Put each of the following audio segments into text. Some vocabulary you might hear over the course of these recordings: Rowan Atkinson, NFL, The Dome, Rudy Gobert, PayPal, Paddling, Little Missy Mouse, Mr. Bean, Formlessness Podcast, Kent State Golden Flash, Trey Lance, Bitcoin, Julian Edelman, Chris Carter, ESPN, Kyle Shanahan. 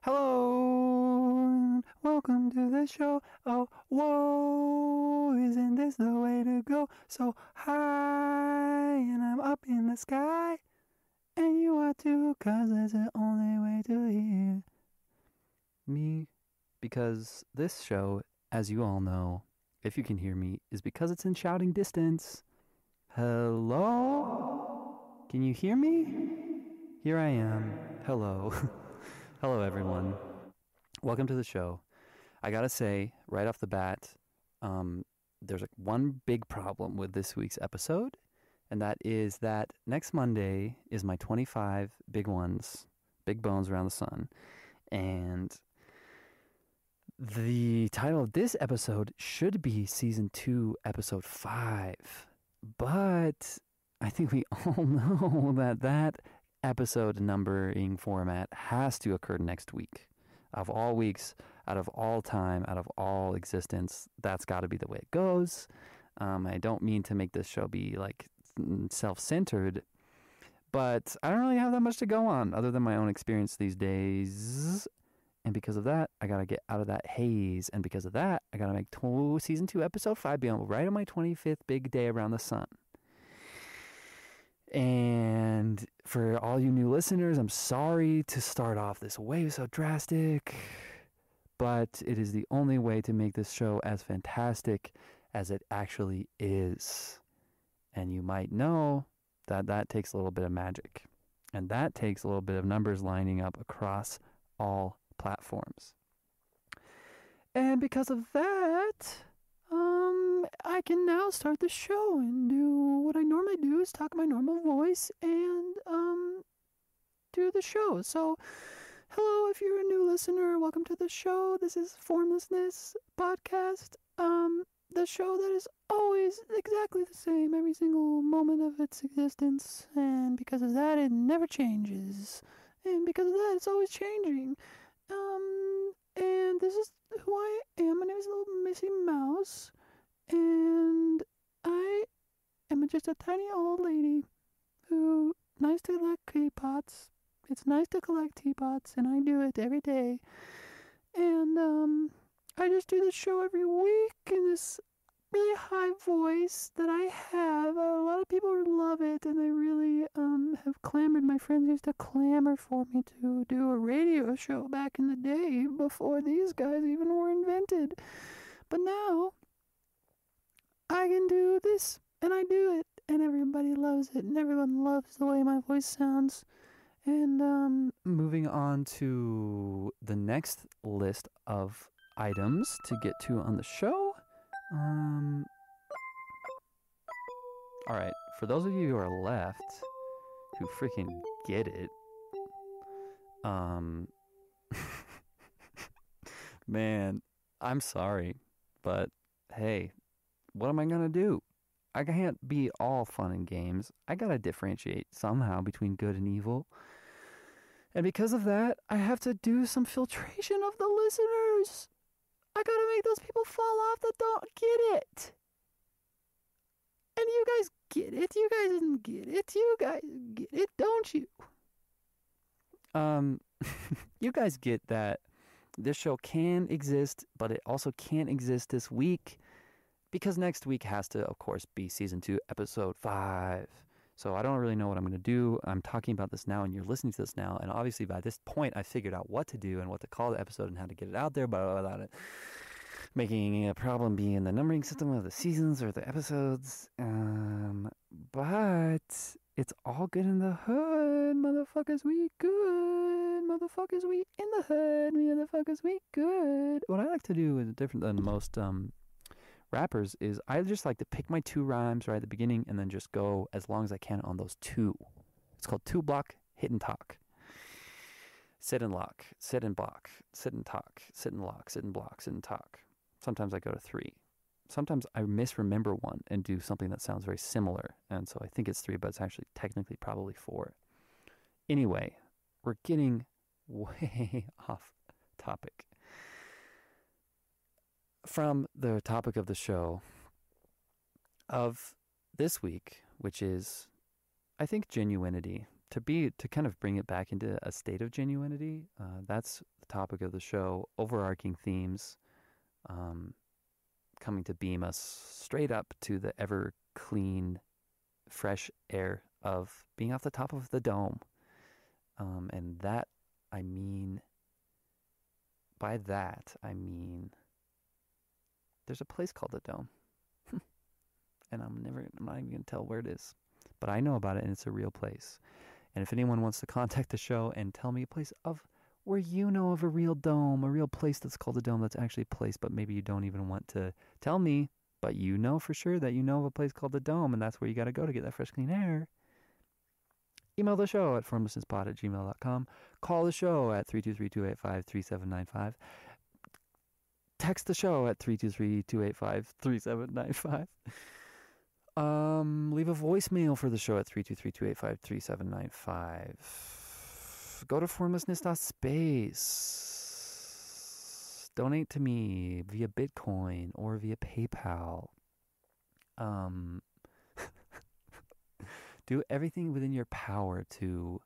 Hello, welcome to the show. Oh, whoa, isn't this the way to go? So high, and I'm up in the sky, and you are too, 'cause that's the only way to hear me. Because this show, as you all know, if you can hear me, is because it's in shouting distance. Hello? Can you hear me? Here I am. Hello. Hello, everyone. Welcome to the show. I gotta say, right off the bat, there's one big problem with this week's episode, and that is that next Monday is my 25 big ones, big bones around the sun, and the title of this episode should be Season 2, Episode 5, but I think we all know that that episode numbering format has to occur next week. Out of all weeks, out of all time, out of all existence, that's got to be the way it goes. I don't mean to make this show be like self-centered, but I don't really have that much to go on other than my own experience these days. And because of that, I got to get out of that haze. And because of that, I got to make Season 2, Episode 5 be on right on my 25th big day around the sun. And for all you new listeners, I'm sorry to start off this way so drastic, but it is the only way to make this show as fantastic as it actually is. And you might know that that takes a little bit of magic. And that takes a little bit of numbers lining up across all platforms. And because of that, I can now start the show and do what I normally do, is talk my normal voice and do the show. So hello, if you're a new listener, welcome to the show. This is Formlessness Podcast, the show that is always exactly the same every single moment of its existence, and because of that, it never changes. And because of that, it's always changing. And this is who I am. My name is Little Missy Mouse. And I am just a tiny old lady who nice to collect teapots. It's nice to collect teapots, and I do it every day. And I just do this show every week in this really high voice that I have. A lot of people love it, and they really have clamored. My friends used to clamor for me to do a radio show back in the day before these guys even were invented. But now I can do this, and I do it, and everybody loves it, and everyone loves the way my voice sounds. And moving on to the next list of items to get to on the show. All right, for those of you who are left, who freaking get it, man, I'm sorry, but hey, what am I gonna do? I can't be all fun and games. I gotta differentiate somehow between good and evil. And because of that, I have to do some filtration of the listeners. I gotta make those people fall off that don't get it. And you guys get it. You guys didn't get it. You guys get it, don't you? You guys get that this show can exist, but it also can't exist this week, because next week has to, of course, be Season 2, Episode 5. So I don't really know what I'm going to do. I'm talking about this now, and you're listening to this now. And obviously, by this point, I figured out what to do and what to call the episode and how to get it out there, but without it making a problem being the numbering system of the seasons or the episodes. But it's all good in the hood, motherfuckers. We good, motherfuckers. We in the hood, motherfuckers. We good. What I like to do is different than most rappers is I just like to pick my two rhymes right at the beginning and then just go as long as I can on those two. It's called two block, hit and talk. Sit and lock, sit and block, sit and talk, sit and lock, sit and block, sit and talk. Sometimes I go to three. Sometimes I misremember one and do something that sounds very similar. And so I think it's three, but it's actually technically probably four. Anyway, we're getting way off topic from the topic of the show of this week, which is I think genuinity, to kind of bring it back into a state of genuinity, that's the topic of the show, overarching themes, coming to beam us straight up to the ever clean, fresh air of being off the top of the dome. And that, I mean, by that, I mean, there's a place called The Dome. And I'm not even going to tell where it is. But I know about it, and it's a real place. And if anyone wants to contact the show and tell me a place of where you know of a real dome, a real place that's called a dome, that's actually a place, but maybe you don't even want to tell me, but you know for sure that you know of a place called The Dome, and that's where you got to go to get that fresh, clean air. Email the show at formlessnesspod@gmail.com. Call the show at 323-285-3795. Text the show at 323-285-3795. Leave a voicemail for the show at 323-285-3795. Go to formlessness.space. Donate to me via Bitcoin or via PayPal. Do everything within your power to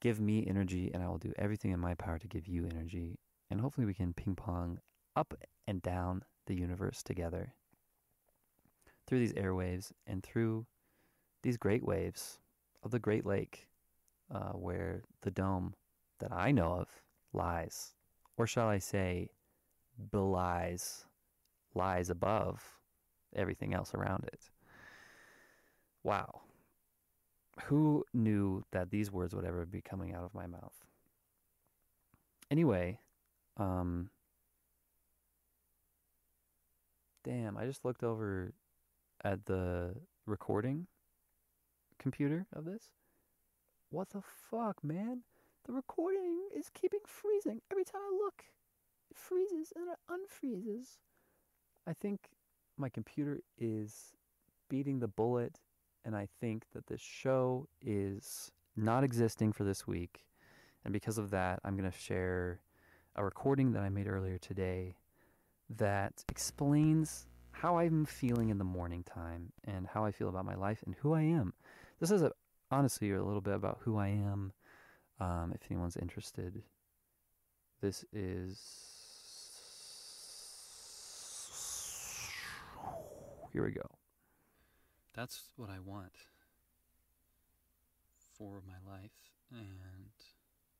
give me energy, and I will do everything in my power to give you energy. And hopefully we can ping pong up and down the universe together, through these airwaves and through these great waves of the Great Lake, where the dome that I know of lies, or shall I say, belies, lies above everything else around it. Wow. Who knew that these words would ever be coming out of my mouth? Anyway, damn, I just looked over at the recording computer of this. What the fuck, man? The recording is keeping freezing. Every time I look, it freezes and it unfreezes. I think my computer is beating the bullet, and I think that this show is not existing for this week. And because of that, I'm going to share a recording that I made earlier today that explains how I'm feeling in the morning time and how I feel about my life and who I am. This is honestly a little bit about who I am. If anyone's interested, this is... Here we go. That's what I want for my life,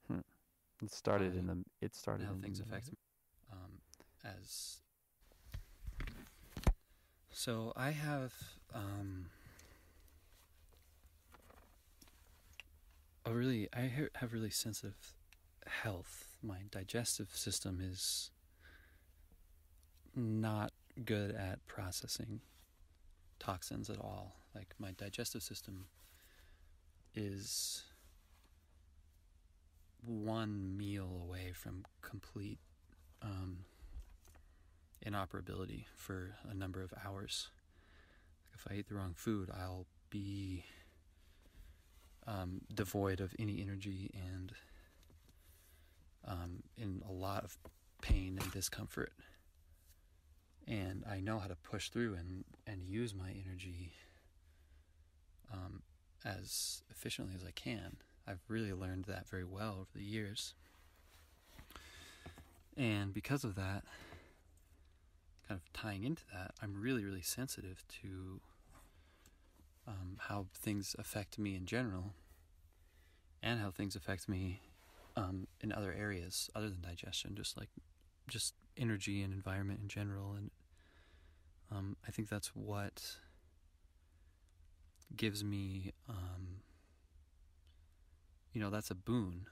and it started It started. How things affect me. So I have I have really sensitive health. My digestive system is not good at processing toxins at all. Like, my digestive system is one meal away from complete inoperability for a number of hours. If I eat the wrong food, I'll be devoid of any energy and in a lot of pain and discomfort. And I know how to push through and use my energy as efficiently as I can. I've really learned that very well over the years. And because of that, kind of tying into that, I'm really, really sensitive to how things affect me in general, and how things affect me in other areas other than digestion, just energy and environment in general. And I think that's what gives me, that's a boon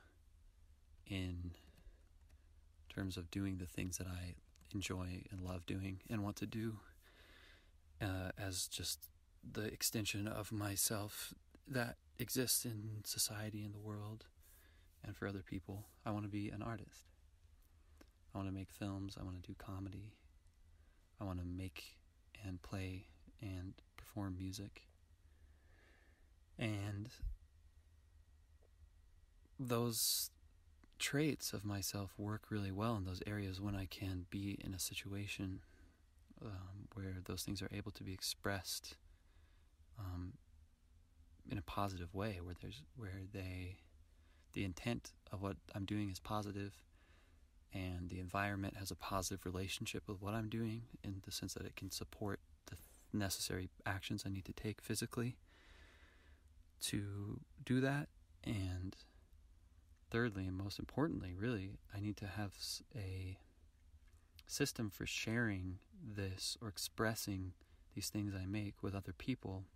in terms of doing the things that I enjoy and love doing and want to do, as just the extension of myself that exists in society and the world and for other people. I want to be an artist. I want to make films. I want to do comedy. I want to make and play and perform music. And those traits of myself work really well in those areas when I can be in a situation where those things are able to be expressed in a positive way, where the intent of what I'm doing is positive, and the environment has a positive relationship with what I'm doing in the sense that it can support the necessary actions I need to take physically to do that. And thirdly, and most importantly, really, I need to have a system for sharing this or expressing these things I make with other people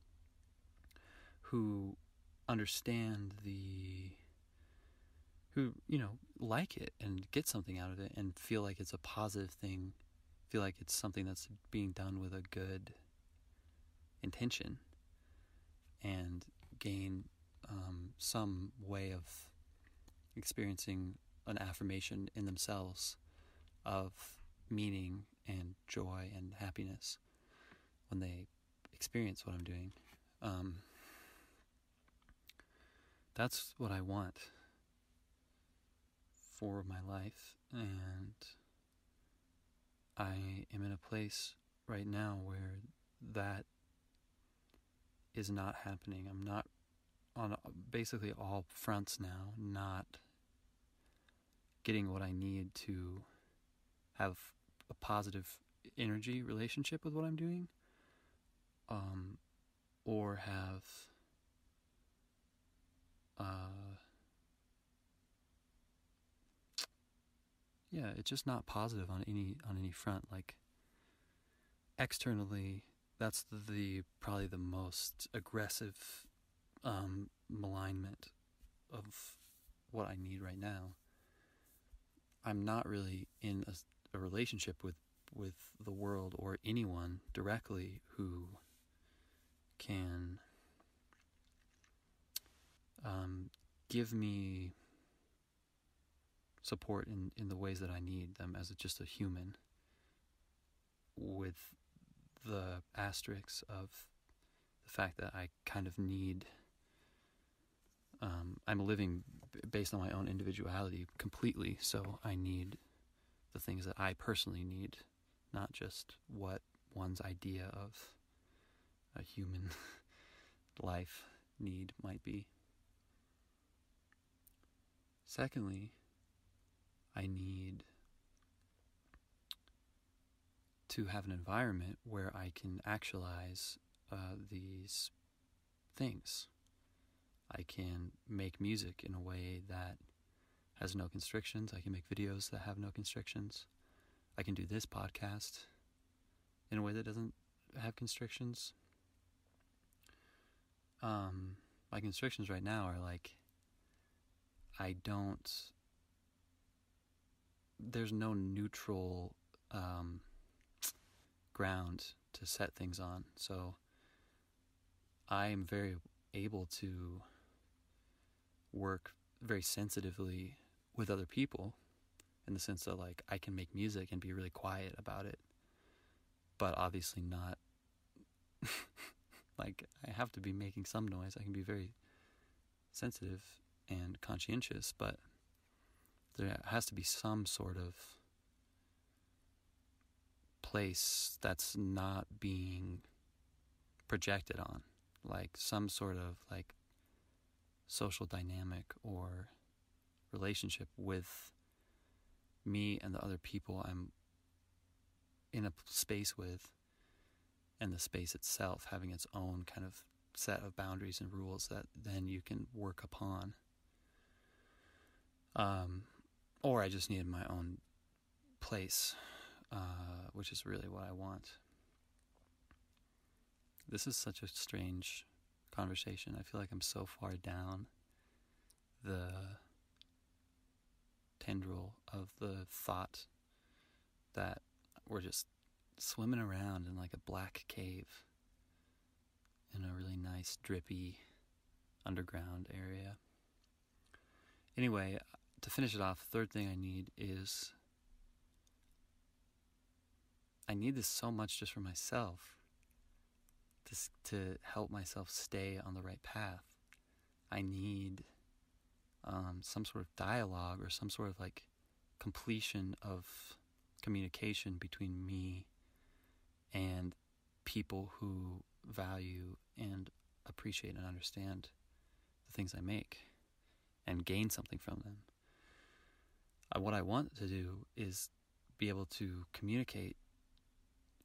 who understand who like it and get something out of it and feel like it's a positive thing, feel like it's something that's being done with a good intention, and gain some way of experiencing an affirmation in themselves of meaning and joy and happiness when they experience what I'm doing. That's what I want for my life, and I am in a place right now where that is not happening. I'm not on basically all fronts now, not getting what I need to have a positive energy relationship with what I'm doing, or have it's just not positive on any front. Like, externally, that's probably the most aggressive malignment of what I need right now. I'm not really in a relationship with the world or anyone directly who can give me support in the ways that I need them as just a human, with the asterisks of the fact that I kind of need, I'm living based on my own individuality completely, so I need the things that I personally need, not just what one's idea of a human life need might be. Secondly, I need to have an environment where I can actualize these things. I can make music in a way that has no constrictions. I can make videos that have no constrictions. I can do this podcast in a way that doesn't have constrictions. My constrictions right now are like, there's no neutral ground to set things on. So I am very able to work very sensitively with other people, in the sense that, like, I can make music and be really quiet about it, but obviously not like I have to be making some noise. I can be very sensitive and conscientious, but there has to be some sort of place that's not being projected on, like some sort of like social dynamic or relationship with me and the other people I'm in a space with, and the space itself having its own kind of set of boundaries and rules that then you can work upon. Or I just needed my own place, which is really what I want. This is such a strange conversation. I feel like I'm so far down the tendril of the thought that we're just swimming around in like a black cave in a really nice, drippy underground area. Anyway, to finish it off, the third thing I need is, I need this so much just for myself, to help myself stay on the right path. I need some sort of dialogue or some sort of like completion of communication between me and people who value and appreciate and understand things I make and gain something from them. What I want to do is be able to communicate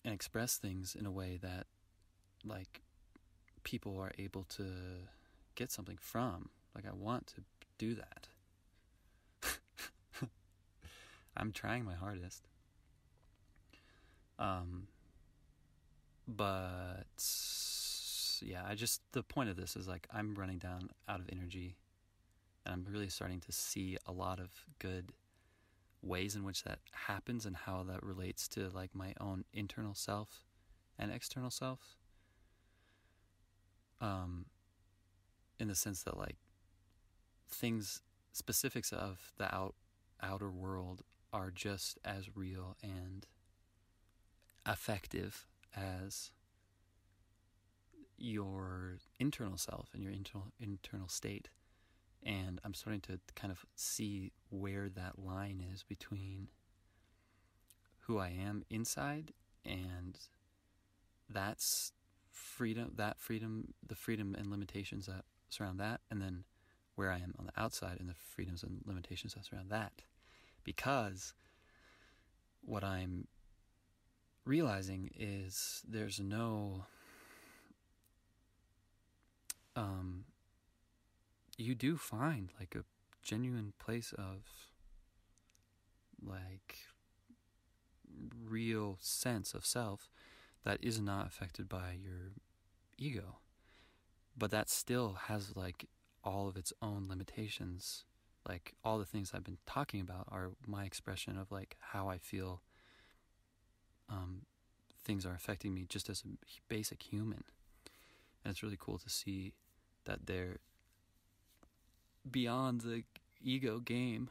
and express things in a way that, like, people are able to get something from. Like, I want to do that. I'm trying my hardest. But yeah, the point of this is, like, I'm running down out of energy, and I'm really starting to see a lot of good ways in which that happens and how that relates to, like, my own internal self and external self. In the sense that, like, specifics of the outer world are just as real and effective as your internal self and your internal state. And I'm starting to kind of see where that line is between who I am inside, and that's freedom, the freedom and limitations that surround that, and then where I am on the outside and the freedoms and limitations that surround that. Because what I'm realizing is there's no... you do find, like, a genuine place of, like, real sense of self that is not affected by your ego. But that still has, like, all of its own limitations. Like, all the things I've been talking about are my expression of, like, how I feel things are affecting me just as a basic human. And it's really cool to see that they're... beyond the ego game,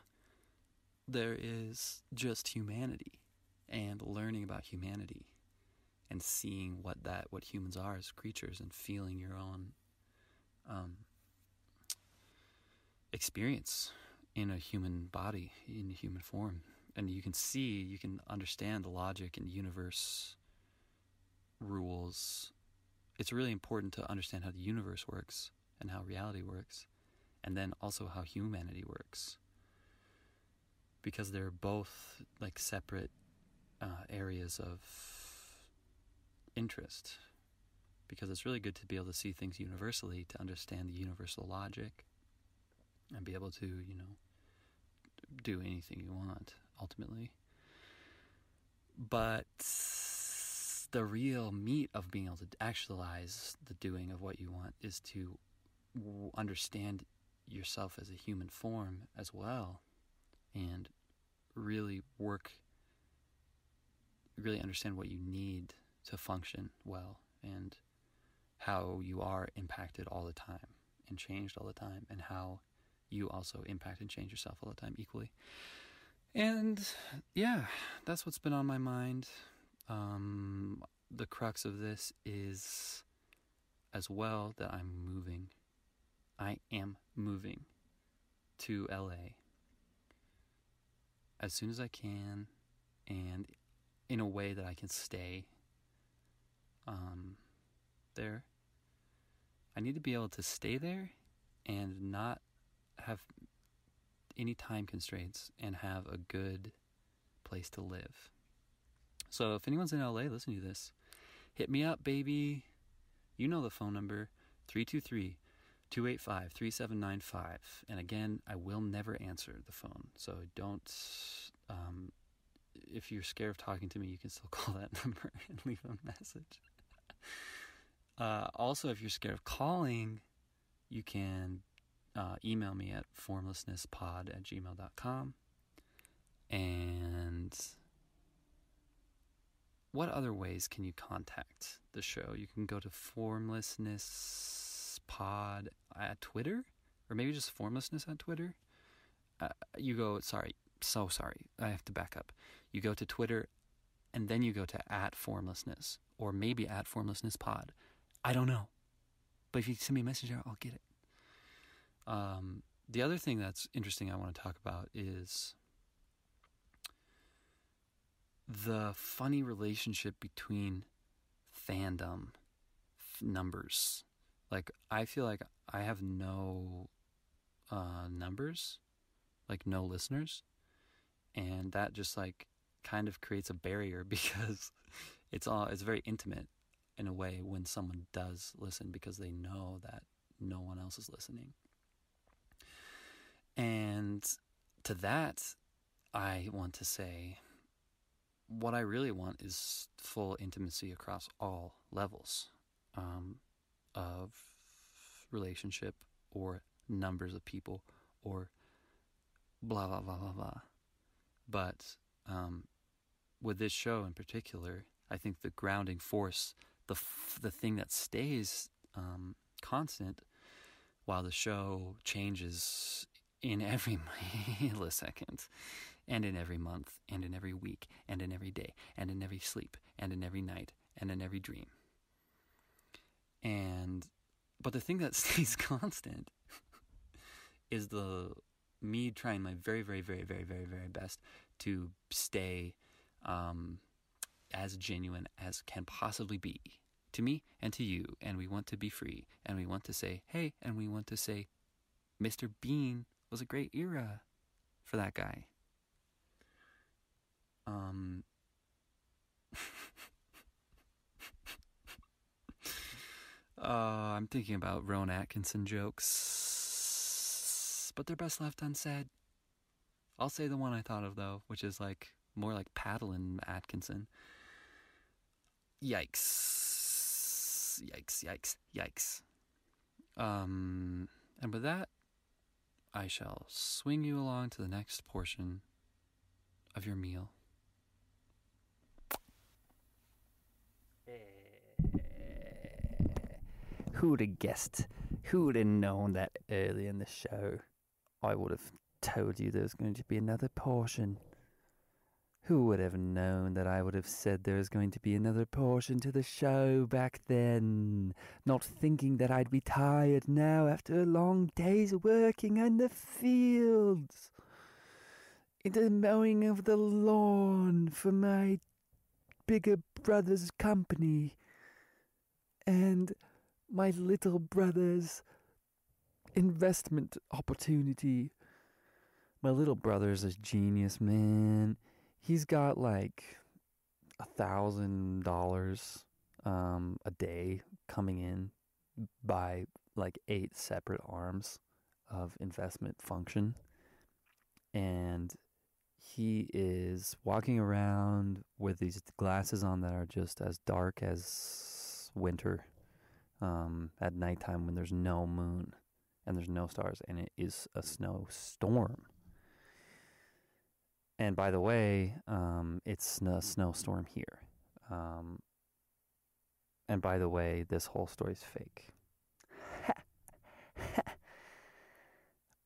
there is just humanity, and learning about humanity and seeing what humans are as creatures, and feeling your own experience in a human body, in a human form. And you can understand the logic and universe rules. It's really important to understand how the universe works and how reality works, and then also how humanity works, because they're both, like, separate areas of interest. Because it's really good to be able to see things universally, to understand the universal logic, and be able to, you know, do anything you want, ultimately. But the real meat of being able to actualize the doing of what you want is to understand yourself as a human form as well, and really understand what you need to function well, and how you are impacted all the time and changed all the time, and how you also impact and change yourself all the time equally. And yeah, that's what's been on my mind. The crux of this is as well that I am moving to LA as soon as I can, and in a way that I can stay there. I need to be able to stay there and not have any time constraints, and have a good place to live. So if anyone's in LA listening to this, hit me up, baby. You know the phone number, 323-285-3795. And again, I will never answer the phone, so don't, if you're scared of talking to me, you can still call that number and leave a message. Also, if you're scared of calling, you can email me at formlessnesspod@gmail.com. And what other ways can you contact the show? You can go to Formlessness Pod at Twitter, or maybe just Formlessness at Twitter. I have to back up. You go to Twitter, and then you go to @Formlessness, or maybe @FormlessnessPod. I don't know, but if you send me a message, I'll get it. The other thing that's interesting I want to talk about is the funny relationship between fandom numbers Like, I feel like I have no numbers, like no listeners. And that just like kind of creates a barrier because it's very intimate in a way when someone does listen, because they know that no one else is listening. And to that, I want to say what I really want is full intimacy across all levels of relationship or numbers of people or blah, blah, blah, blah, blah. But with this show in particular, I think the grounding force, the thing that stays constant while the show changes in every millisecond, and in every month, and in every week, and in every day, and in every sleep, and in every night, and in every dream. But the thing that stays constant is me trying my very, very, very, very, very, very best to stay as genuine as can possibly be to me and to you. And we want to be free, and we want to say, hey, and we want to say, Mr. Bean was a great era for that guy. I'm thinking about Rowan Atkinson jokes, but they're best left unsaid. I'll say the one I thought of though, which is like more like Paddling Atkinson. Yikes. Yikes, yikes, yikes. And with that, I shall swing you along to the next portion of your meal. Who'd have guessed? Who'd have known that early in the show? I would have told you there was going to be another portion. Who would have known that I would have said there was going to be another portion to the show back then? Not thinking that I'd be tired now after a long day's working in the fields, in the mowing of the lawn for my bigger brother's company, and my little brother's investment opportunity. My little brother's a genius, man. He's got like $1,000 a day coming in by like 8 separate arms of investment function. And he is walking around with these glasses on that are just as dark as winter at nighttime when there's no moon and there's no stars and it is a snowstorm. And by the way, it's a snowstorm here. And by the way, this whole story's fake.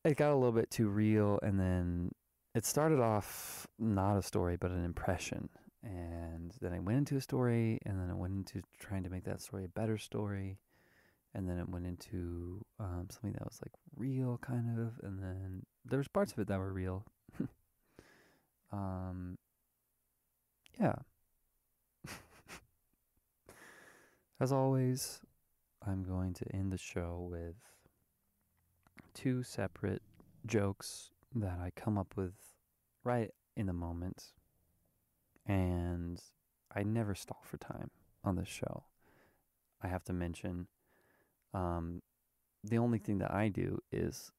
It got a little bit too real, and then it started off not a story, but an impression. And then I went into a story, and then I went into trying to make that story a better story. And then it went into something that was like real, kind of. And then there was parts of it that were real. Yeah. As always, I'm going to end the show with 2 separate jokes that I come up with right in the moment. And I never stall for time on this show. I have to mention, the only thing that I do is,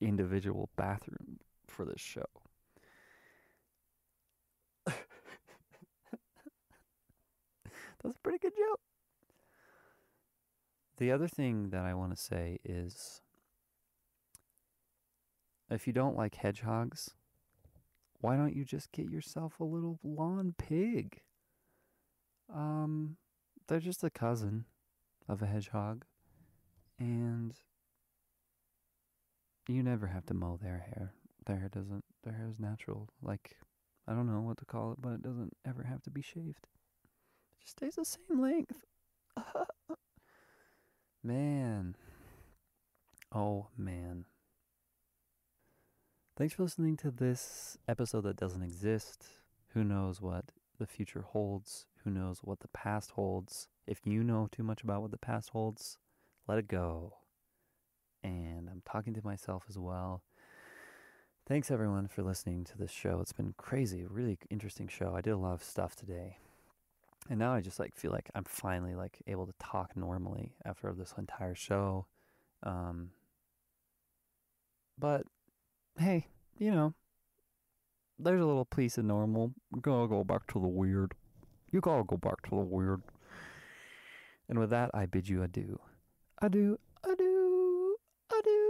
individual bathroom for this show. That's a pretty good joke. The other thing that I want to say is, if you don't like hedgehogs, why don't you just get yourself a little lawn pig? They're just a cousin of a hedgehog, and you never have to mow their hair. Their hair is natural. Like, I don't know what to call it, but it doesn't ever have to be shaved. It just stays the same length. Man. Oh, man. Thanks for listening to this episode that doesn't exist. Who knows what the future holds, who knows what the past holds. If you know too much about what the past holds, let it go. And I'm talking to myself as well. Thanks everyone for listening to this show. It's been crazy, really interesting show. I did a lot of stuff today. And now I just like feel like I'm finally like able to talk normally after this entire show. But hey, you know, there's a little piece of normal. We're gonna go back to the weird. You gotta go back to the weird. And with that, I bid you adieu. Adieu, adieu, adieu, adieu,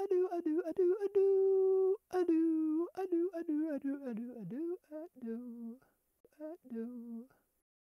adieu, adieu, adieu, adieu, adieu, adieu, adieu, adieu, adieu, adieu.